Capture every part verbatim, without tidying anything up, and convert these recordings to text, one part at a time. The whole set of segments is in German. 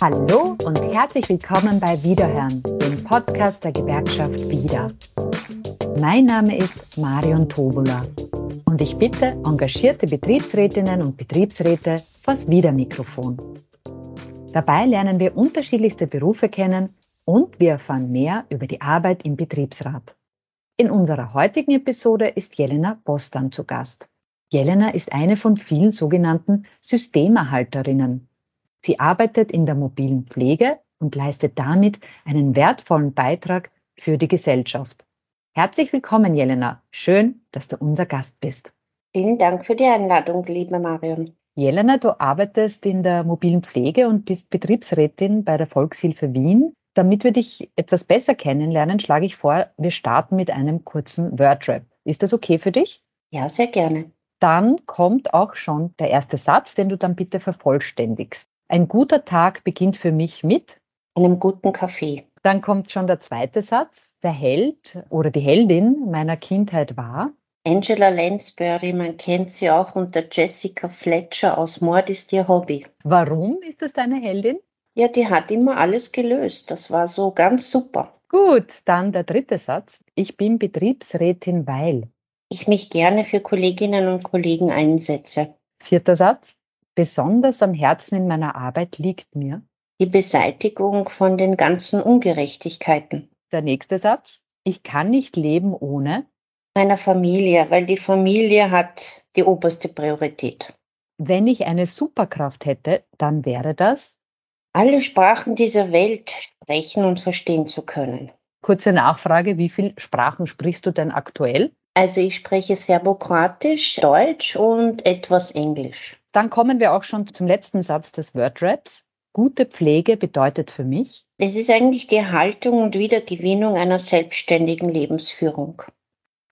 Hallo und herzlich willkommen bei vidaHören, dem Podcast der Gewerkschaft vida. Mein Name ist Marion Tobula und ich bitte engagierte Betriebsrätinnen und Betriebsräte vors vida-Mikrofon. Dabei lernen wir unterschiedlichste Berufe kennen und wir erfahren mehr über die Arbeit im Betriebsrat. In unserer heutigen Episode ist Jelena Bostan zu Gast. Jelena ist eine von vielen sogenannten Systemerhalterinnen. Sie arbeitet in der mobilen Pflege und leistet damit einen wertvollen Beitrag für die Gesellschaft. Herzlich willkommen, Jelena. Schön, dass du unser Gast bist. Vielen Dank für die Einladung, liebe Marion. Jelena, du arbeitest in der mobilen Pflege und bist Betriebsrätin bei der Volkshilfe Wien. Damit wir dich etwas besser kennenlernen, schlage ich vor, wir starten mit einem kurzen Wordrap. Ist das okay für dich? Ja, sehr gerne. Dann kommt auch schon der erste Satz, den du dann bitte vervollständigst. Ein guter Tag beginnt für mich mit einem guten Kaffee. Dann kommt schon der zweite Satz. Der Held oder die Heldin meiner Kindheit war Angela Lansbury, man kennt sie auch unter Jessica Fletcher aus Mord ist ihr Hobby. Warum ist das deine Heldin? Ja, die hat immer alles gelöst. Das war so ganz super. Gut, dann der dritte Satz. Ich bin Betriebsrätin, weil ich mich gerne für Kolleginnen und Kollegen einsetze. Vierter Satz. Besonders am Herzen in meiner Arbeit liegt mir die Beseitigung von den ganzen Ungerechtigkeiten. Der nächste Satz. Ich kann nicht leben ohne meiner Familie, weil die Familie hat die oberste Priorität. Wenn ich eine Superkraft hätte, dann wäre das, alle Sprachen dieser Welt sprechen und verstehen zu können. Kurze Nachfrage, wie viele Sprachen sprichst du denn aktuell? Also ich spreche Serbokroatisch, Deutsch und etwas Englisch. Dann kommen wir auch schon zum letzten Satz des Wordraps. Gute Pflege bedeutet für mich? Es ist eigentlich die Erhaltung und Wiedergewinnung einer selbstständigen Lebensführung.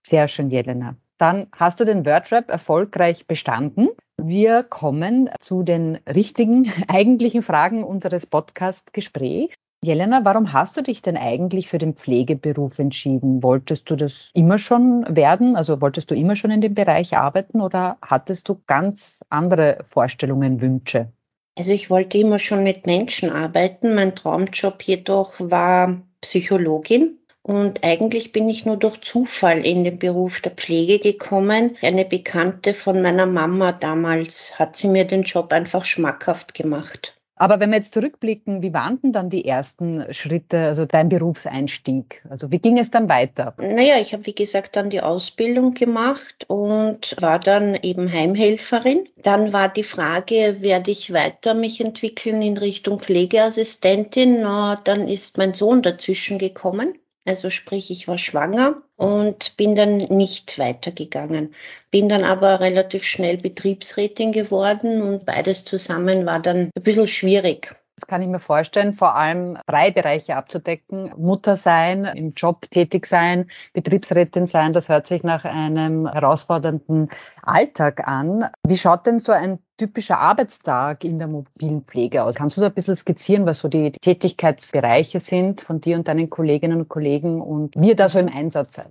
Sehr schön, Jelena. Dann hast du den Wordrap erfolgreich bestanden. Wir kommen zu den richtigen, eigentlichen Fragen unseres Podcast-Gesprächs. Jelena, warum hast du dich denn eigentlich für den Pflegeberuf entschieden? Wolltest du das immer schon werden? Also wolltest du immer schon in dem Bereich arbeiten oder hattest du ganz andere Vorstellungen, Wünsche? Also ich wollte immer schon mit Menschen arbeiten. Mein Traumjob jedoch war Psychologin. Und eigentlich bin ich nur durch Zufall in den Beruf der Pflege gekommen. Eine Bekannte von meiner Mama damals hat sie mir den Job einfach schmackhaft gemacht. Aber wenn wir jetzt zurückblicken, wie waren denn dann die ersten Schritte, also dein Berufseinstieg? Also wie ging es dann weiter? Naja, ich habe wie gesagt dann die Ausbildung gemacht und war dann eben Heimhelferin. Dann war die Frage, werde ich weiter mich entwickeln in Richtung Pflegeassistentin? Na, dann ist mein Sohn dazwischen gekommen. Also sprich, ich war schwanger und bin dann nicht weitergegangen. Bin dann aber relativ schnell Betriebsrätin geworden und beides zusammen war dann ein bisschen schwierig. Das kann ich mir vorstellen, vor allem drei Bereiche abzudecken. Mutter sein, im Job tätig sein, Betriebsrätin sein, das hört sich nach einem herausfordernden Alltag an. Wie schaut denn so ein typischer Arbeitstag in der mobilen Pflege aus? Kannst du da ein bisschen skizzieren, was so die Tätigkeitsbereiche sind von dir und deinen Kolleginnen und Kollegen und wie ihr da so im Einsatz seid?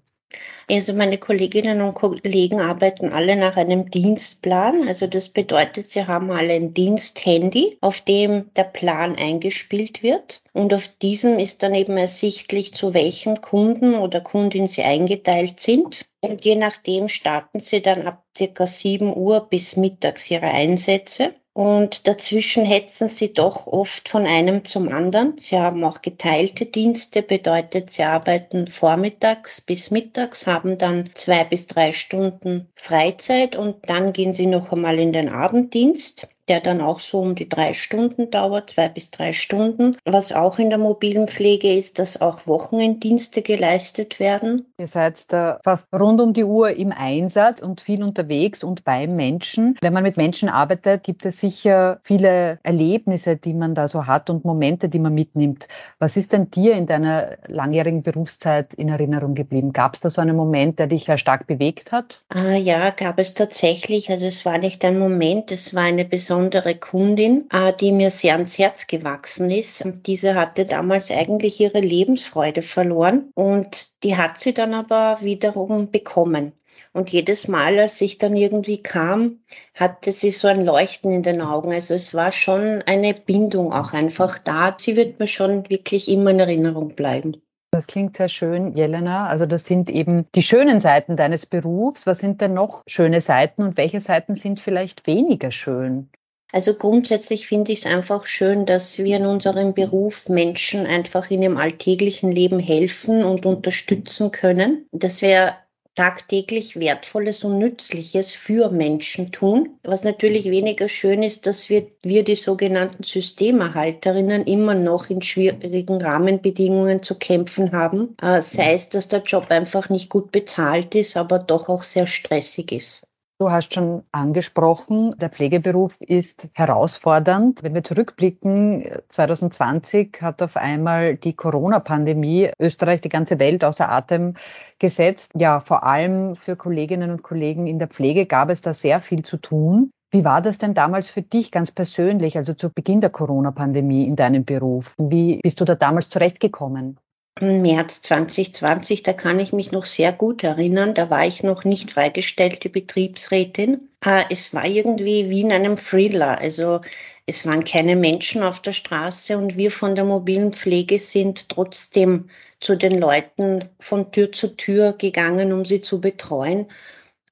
Also meine Kolleginnen und Kollegen arbeiten alle nach einem Dienstplan. Also das bedeutet, sie haben alle ein Diensthandy, auf dem der Plan eingespielt wird. Und auf diesem ist dann eben ersichtlich, zu welchem Kunden oder Kundin sie eingeteilt sind. Und je nachdem starten sie dann ab ca. sieben Uhr bis mittags ihre Einsätze. Und dazwischen hetzen sie doch oft von einem zum anderen. Sie haben auch geteilte Dienste, bedeutet, sie arbeiten vormittags bis mittags, haben dann zwei bis drei Stunden Freizeit und dann gehen sie noch einmal in den Abenddienst, der dann auch so um die drei Stunden dauert, zwei bis drei Stunden. Was auch in der mobilen Pflege ist, dass auch Wochenenddienste geleistet werden. Ihr seid da fast rund um die Uhr im Einsatz und viel unterwegs und beim Menschen. Wenn man mit Menschen arbeitet, gibt es sicher viele Erlebnisse, die man da so hat und Momente, die man mitnimmt. Was ist denn dir in deiner langjährigen Berufszeit in Erinnerung geblieben? Gab es da so einen Moment, der dich ja stark bewegt hat? Ah, ja, gab es tatsächlich. Also es war nicht ein Moment, es war eine besondere besondere Kundin, die mir sehr ans Herz gewachsen ist. Diese hatte damals eigentlich ihre Lebensfreude verloren und die hat sie dann aber wiederum bekommen. Und jedes Mal, als ich dann irgendwie kam, hatte sie so ein Leuchten in den Augen. Also es war schon eine Bindung auch einfach da. Sie wird mir schon wirklich immer in Erinnerung bleiben. Das klingt sehr schön, Jelena. Also das sind eben die schönen Seiten deines Berufs. Was sind denn noch schöne Seiten und welche Seiten sind vielleicht weniger schön? Also grundsätzlich finde ich es einfach schön, dass wir in unserem Beruf Menschen einfach in ihrem alltäglichen Leben helfen und unterstützen können. Dass wir tagtäglich Wertvolles und Nützliches für Menschen tun. Was natürlich weniger schön ist, dass wir, wir die sogenannten Systemerhalterinnen immer noch in schwierigen Rahmenbedingungen zu kämpfen haben. Sei es, dass der Job einfach nicht gut bezahlt ist, aber doch auch sehr stressig ist. Du hast schon angesprochen, der Pflegeberuf ist herausfordernd. Wenn wir zurückblicken, zwanzig zwanzig hat auf einmal die Corona-Pandemie Österreich, die ganze Welt außer Atem gesetzt. Ja, vor allem für Kolleginnen und Kollegen in der Pflege gab es da sehr viel zu tun. Wie war das denn damals für dich ganz persönlich, also zu Beginn der Corona-Pandemie in deinem Beruf? Wie bist du da damals zurechtgekommen? Im März zwanzig zwanzig, da kann ich mich noch sehr gut erinnern, da war ich noch nicht freigestellte Betriebsrätin. Es war irgendwie wie in einem Thriller, also es waren keine Menschen auf der Straße und wir von der mobilen Pflege sind trotzdem zu den Leuten von Tür zu Tür gegangen, um sie zu betreuen.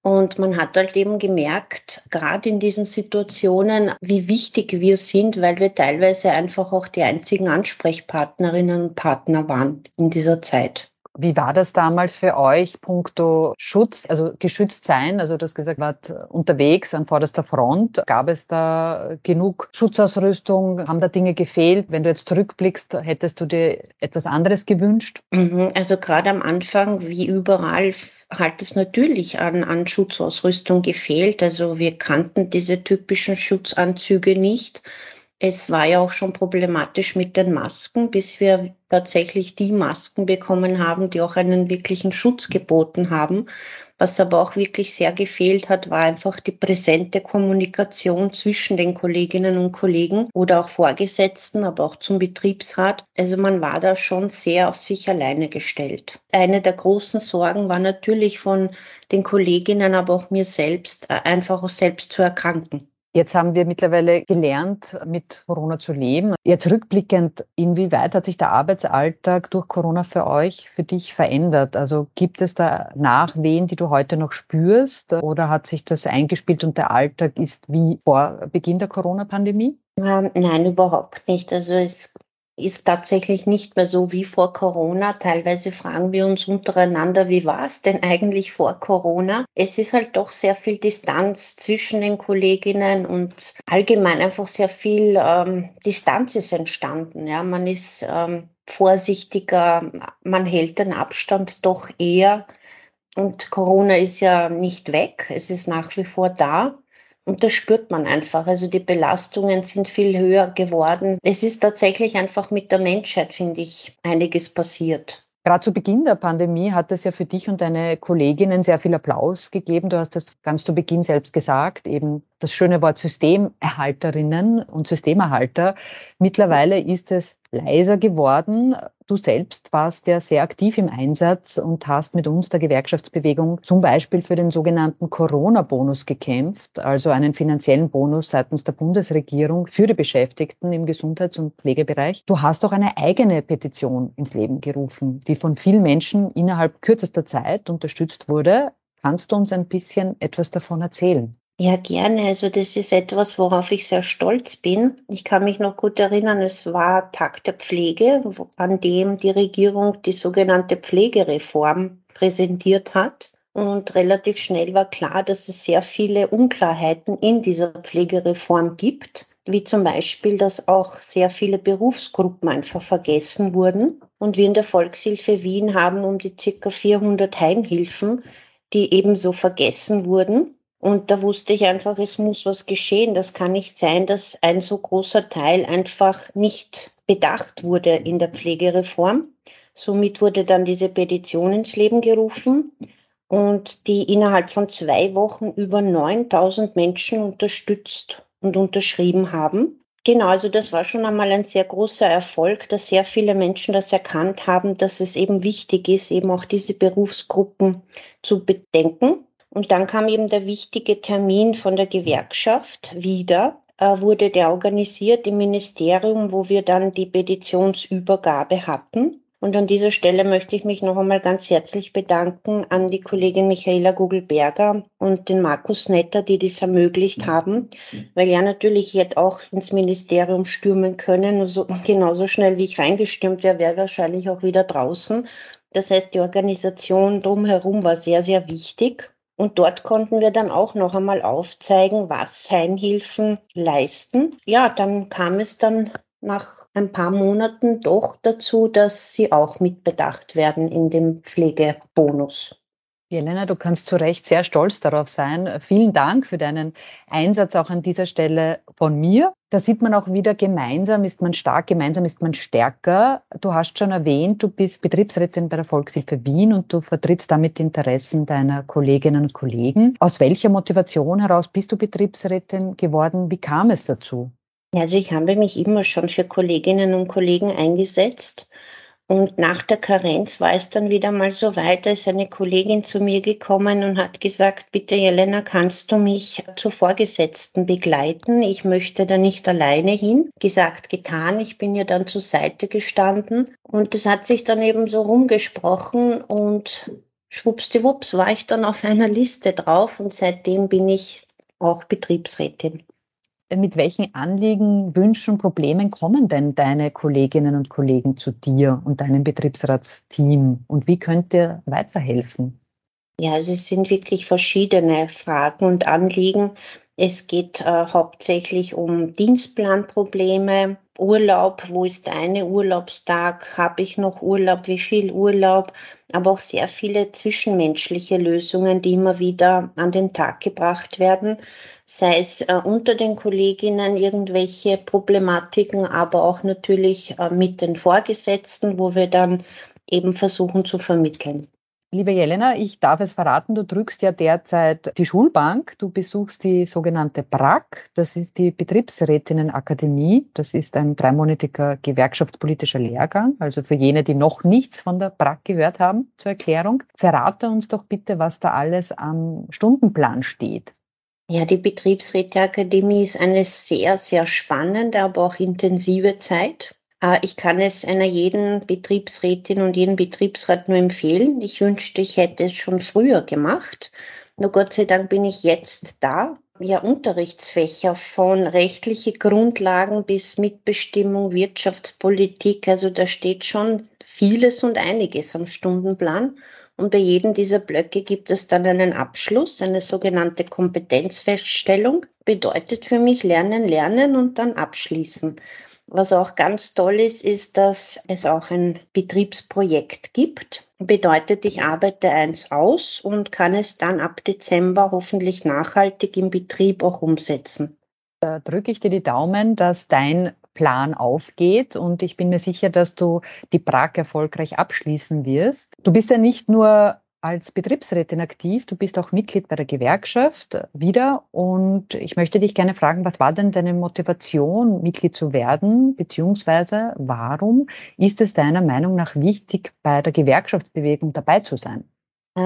Und man hat halt eben gemerkt, gerade in diesen Situationen, wie wichtig wir sind, weil wir teilweise einfach auch die einzigen Ansprechpartnerinnen und Partner waren in dieser Zeit. Wie war das damals für euch puncto Schutz, also geschützt sein? Also du hast gesagt, wart unterwegs an vorderster Front. Gab es da genug Schutzausrüstung? Haben da Dinge gefehlt? Wenn du jetzt zurückblickst, hättest du dir etwas anderes gewünscht? Also gerade am Anfang, wie überall, hat es natürlich an, an Schutzausrüstung gefehlt. Also wir kannten diese typischen Schutzanzüge nicht. Es war ja auch schon problematisch mit den Masken, bis wir tatsächlich die Masken bekommen haben, die auch einen wirklichen Schutz geboten haben. Was aber auch wirklich sehr gefehlt hat, war einfach die präsente Kommunikation zwischen den Kolleginnen und Kollegen oder auch Vorgesetzten, aber auch zum Betriebsrat. Also man war da schon sehr auf sich alleine gestellt. Eine der großen Sorgen war natürlich von den Kolleginnen, aber auch mir selbst, einfach auch selbst zu erkranken. Jetzt haben wir mittlerweile gelernt, mit Corona zu leben. Jetzt rückblickend, inwieweit hat sich der Arbeitsalltag durch Corona für euch, für dich verändert? Also gibt es da Nachwehen, die du heute noch spürst? Oder hat sich das eingespielt und der Alltag ist wie vor Beginn der Corona-Pandemie? Nein, überhaupt nicht. Also es ist tatsächlich nicht mehr so wie vor Corona. Teilweise fragen wir uns untereinander, wie war es denn eigentlich vor Corona? Es ist halt doch sehr viel Distanz zwischen den Kolleginnen und allgemein einfach sehr viel ähm, Distanz ist entstanden. Ja, man ist ähm, vorsichtiger, man hält den Abstand doch eher und Corona ist ja nicht weg, es ist nach wie vor da. Und das spürt man einfach. Also die Belastungen sind viel höher geworden. Es ist tatsächlich einfach mit der Menschheit, finde ich, einiges passiert. Gerade zu Beginn der Pandemie hat es ja für dich und deine Kolleginnen sehr viel Applaus gegeben. Du hast das ganz zu Beginn selbst gesagt, eben das schöne Wort Systemerhalterinnen und Systemerhalter. Mittlerweile ist es leiser geworden. Du selbst warst ja sehr aktiv im Einsatz und hast mit uns, der Gewerkschaftsbewegung, zum Beispiel für den sogenannten Corona-Bonus gekämpft, also einen finanziellen Bonus seitens der Bundesregierung für die Beschäftigten im Gesundheits- und Pflegebereich. Du hast auch eine eigene Petition ins Leben gerufen, die von vielen Menschen innerhalb kürzester Zeit unterstützt wurde. Kannst du uns ein bisschen etwas davon erzählen? Ja, gerne. Also das ist etwas, worauf ich sehr stolz bin. Ich kann mich noch gut erinnern, es war Tag der Pflege, an dem die Regierung die sogenannte Pflegereform präsentiert hat. Und relativ schnell war klar, dass es sehr viele Unklarheiten in dieser Pflegereform gibt, wie zum Beispiel, dass auch sehr viele Berufsgruppen einfach vergessen wurden. Und wir in der Volkshilfe Wien haben um die ca. vierhundert Heimhilfen, die ebenso vergessen wurden. Und da wusste ich einfach, es muss was geschehen. Das kann nicht sein, dass ein so großer Teil einfach nicht bedacht wurde in der Pflegereform. Somit wurde dann diese Petition ins Leben gerufen und die innerhalb von zwei Wochen über neuntausend Menschen unterstützt und unterschrieben haben. Genau, also das war schon einmal ein sehr großer Erfolg, dass sehr viele Menschen das erkannt haben, dass es eben wichtig ist, eben auch diese Berufsgruppen zu bedenken. Und dann kam eben der wichtige Termin von der Gewerkschaft wieder, äh, wurde der organisiert im Ministerium, wo wir dann die Petitionsübergabe hatten. Und an dieser Stelle möchte ich mich noch einmal ganz herzlich bedanken an die Kollegin Michaela Gugelberger und den Markus Netter, die dies ermöglicht haben, weil ja natürlich jetzt auch ins Ministerium stürmen können. Und so, genauso schnell wie ich reingestürmt wäre, wäre wahrscheinlich auch wieder draußen. Das heißt, die Organisation drumherum war sehr, sehr wichtig. Und dort konnten wir dann auch noch einmal aufzeigen, was Heimhilfen leisten. Ja, dann kam es dann nach ein paar Monaten doch dazu, dass sie auch mitbedacht werden in dem Pflegebonus. Jelena, du kannst zu Recht sehr stolz darauf sein. Vielen Dank für deinen Einsatz auch an dieser Stelle von mir. Da sieht man auch wieder, gemeinsam ist man stark, gemeinsam ist man stärker. Du hast schon erwähnt, du bist Betriebsrätin bei der Volkshilfe Wien und du vertrittst damit die Interessen deiner Kolleginnen und Kollegen. Aus welcher Motivation heraus bist du Betriebsrätin geworden? Wie kam es dazu? Also ich habe mich immer schon für Kolleginnen und Kollegen eingesetzt und nach der Karenz war es dann wieder mal so weit, da ist eine Kollegin zu mir gekommen und hat gesagt, bitte Jelena, kannst du mich zur Vorgesetzten begleiten? Ich möchte da nicht alleine hin. Gesagt, getan, ich bin ihr dann zur Seite gestanden und das hat sich dann eben so rumgesprochen und schwuppsdiwupps war ich dann auf einer Liste drauf und seitdem bin ich auch Betriebsrätin. Mit welchen Anliegen, Wünschen, Problemen kommen denn deine Kolleginnen und Kollegen zu dir und deinem Betriebsratsteam? Und wie könnt ihr weiterhelfen? Ja, also es sind wirklich verschiedene Fragen und Anliegen. Es geht äh, hauptsächlich um Dienstplanprobleme, Urlaub, wo ist der eine Urlaubstag, habe ich noch Urlaub, wie viel Urlaub, aber auch sehr viele zwischenmenschliche Lösungen, die immer wieder an den Tag gebracht werden, sei es äh, unter den Kolleginnen irgendwelche Problematiken, aber auch natürlich äh, mit den Vorgesetzten, wo wir dann eben versuchen zu vermitteln. Liebe Jelena, ich darf es verraten, du drückst ja derzeit die Schulbank, du besuchst die sogenannte B R A G, das ist die Betriebsrätinnenakademie, das ist ein dreimonatiger gewerkschaftspolitischer Lehrgang, also für jene, die noch nichts von der B R A G gehört haben, zur Erklärung. Verrate uns doch bitte, was da alles am Stundenplan steht. Ja, die Betriebsräteakademie ist eine sehr, sehr spannende, aber auch intensive Zeit. Ich kann es einer jeden Betriebsrätin und jeden Betriebsrat nur empfehlen. Ich wünschte, ich hätte es schon früher gemacht. Nur Gott sei Dank bin ich jetzt da. Ja, Unterrichtsfächer von rechtliche Grundlagen bis Mitbestimmung, Wirtschaftspolitik. Also da steht schon vieles und einiges am Stundenplan. Und bei jedem dieser Blöcke gibt es dann einen Abschluss, eine sogenannte Kompetenzfeststellung. Bedeutet für mich lernen, lernen und dann abschließen. Was auch ganz toll ist, ist, dass es auch ein Betriebsprojekt gibt. Bedeutet, ich arbeite eins aus und kann es dann ab Dezember hoffentlich nachhaltig im Betrieb auch umsetzen. Da drücke ich dir die Daumen, dass dein Plan aufgeht und ich bin mir sicher, dass du die B R A G erfolgreich abschließen wirst. Du bist ja nicht nur als Betriebsrätin aktiv, du bist auch Mitglied bei der Gewerkschaft wieder und ich möchte dich gerne fragen, was war denn deine Motivation, Mitglied zu werden, beziehungsweise warum ist es deiner Meinung nach wichtig, bei der Gewerkschaftsbewegung dabei zu sein?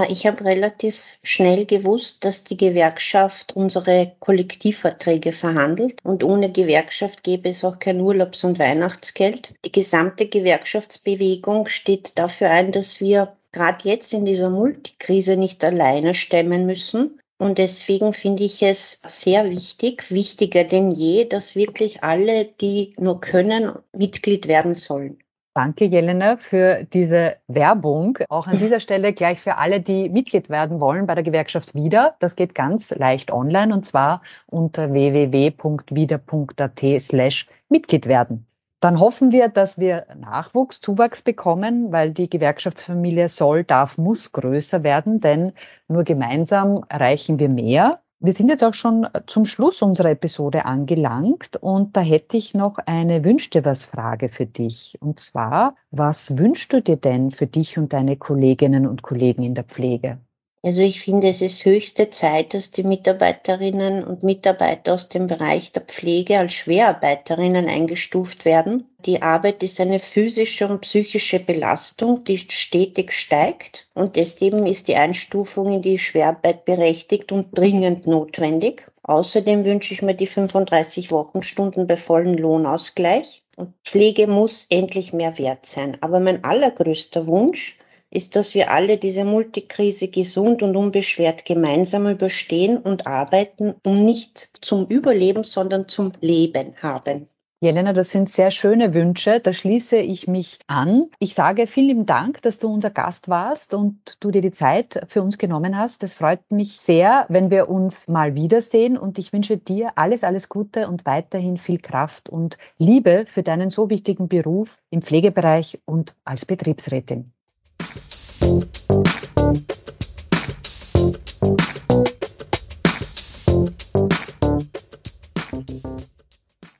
Ich habe relativ schnell gewusst, dass die Gewerkschaft unsere Kollektivverträge verhandelt und ohne Gewerkschaft gäbe es auch kein Urlaubs- und Weihnachtsgeld. Die gesamte Gewerkschaftsbewegung steht dafür ein, dass wir gerade jetzt in dieser Multikrise nicht alleine stemmen müssen. Und deswegen finde ich es sehr wichtig, wichtiger denn je, dass wirklich alle, die nur können, Mitglied werden sollen. Danke, Jelena, für diese Werbung. Auch an dieser Stelle gleich für alle, die Mitglied werden wollen bei der Gewerkschaft WIDA. Das geht ganz leicht online und zwar unter w w w punkt vida punkt a t slash Mitglied werden. Dann hoffen wir, dass wir Nachwuchs, Zuwachs bekommen, weil die Gewerkschaftsfamilie soll, darf, muss größer werden, denn nur gemeinsam erreichen wir mehr. Wir sind jetzt auch schon zum Schluss unserer Episode angelangt und da hätte ich noch eine Wünsch-dir-was-Frage für dich. Und zwar, was wünschst du dir denn für dich und deine Kolleginnen und Kollegen in der Pflege? Also ich finde, es ist höchste Zeit, dass die Mitarbeiterinnen und Mitarbeiter aus dem Bereich der Pflege als Schwerarbeiterinnen eingestuft werden. Die Arbeit ist eine physische und psychische Belastung, die stetig steigt. Und deswegen ist die Einstufung in die Schwerarbeit berechtigt und dringend notwendig. Außerdem wünsche ich mir die fünfunddreißig Wochenstunden bei vollem Lohnausgleich. Und Pflege muss endlich mehr wert sein. Aber mein allergrößter Wunsch ist, dass wir alle diese Multikrise gesund und unbeschwert gemeinsam überstehen und arbeiten und nicht zum Überleben, sondern zum Leben haben. Jelena, das sind sehr schöne Wünsche, da schließe ich mich an. Ich sage vielen lieben Dank, dass du unser Gast warst und du dir die Zeit für uns genommen hast. Das freut mich sehr, wenn wir uns mal wiedersehen und ich wünsche dir alles, alles Gute und weiterhin viel Kraft und Liebe für deinen so wichtigen Beruf im Pflegebereich und als Betriebsrätin.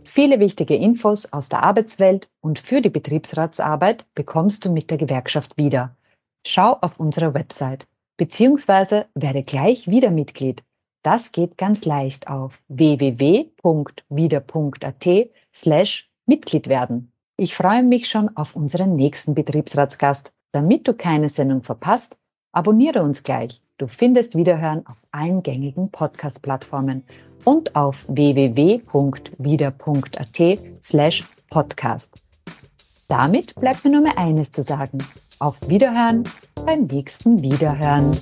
Viele wichtige Infos aus der Arbeitswelt und für die Betriebsratsarbeit bekommst du mit der Gewerkschaft wieder. Schau auf unsere Website bzw. werde gleich wieder Mitglied. Das geht ganz leicht auf w w w punkt wieder punkt a t slash Mitglied werden. Ich freue mich schon auf unseren nächsten Betriebsratsgast. Damit du keine Sendung verpasst, abonniere uns gleich. Du findest Wiederhören auf allen gängigen Podcast-Plattformen und auf w w w punkt wieder punkt a t slash podcast. Damit bleibt mir nur mehr eines zu sagen. Auf Wiederhören beim nächsten Wiederhören.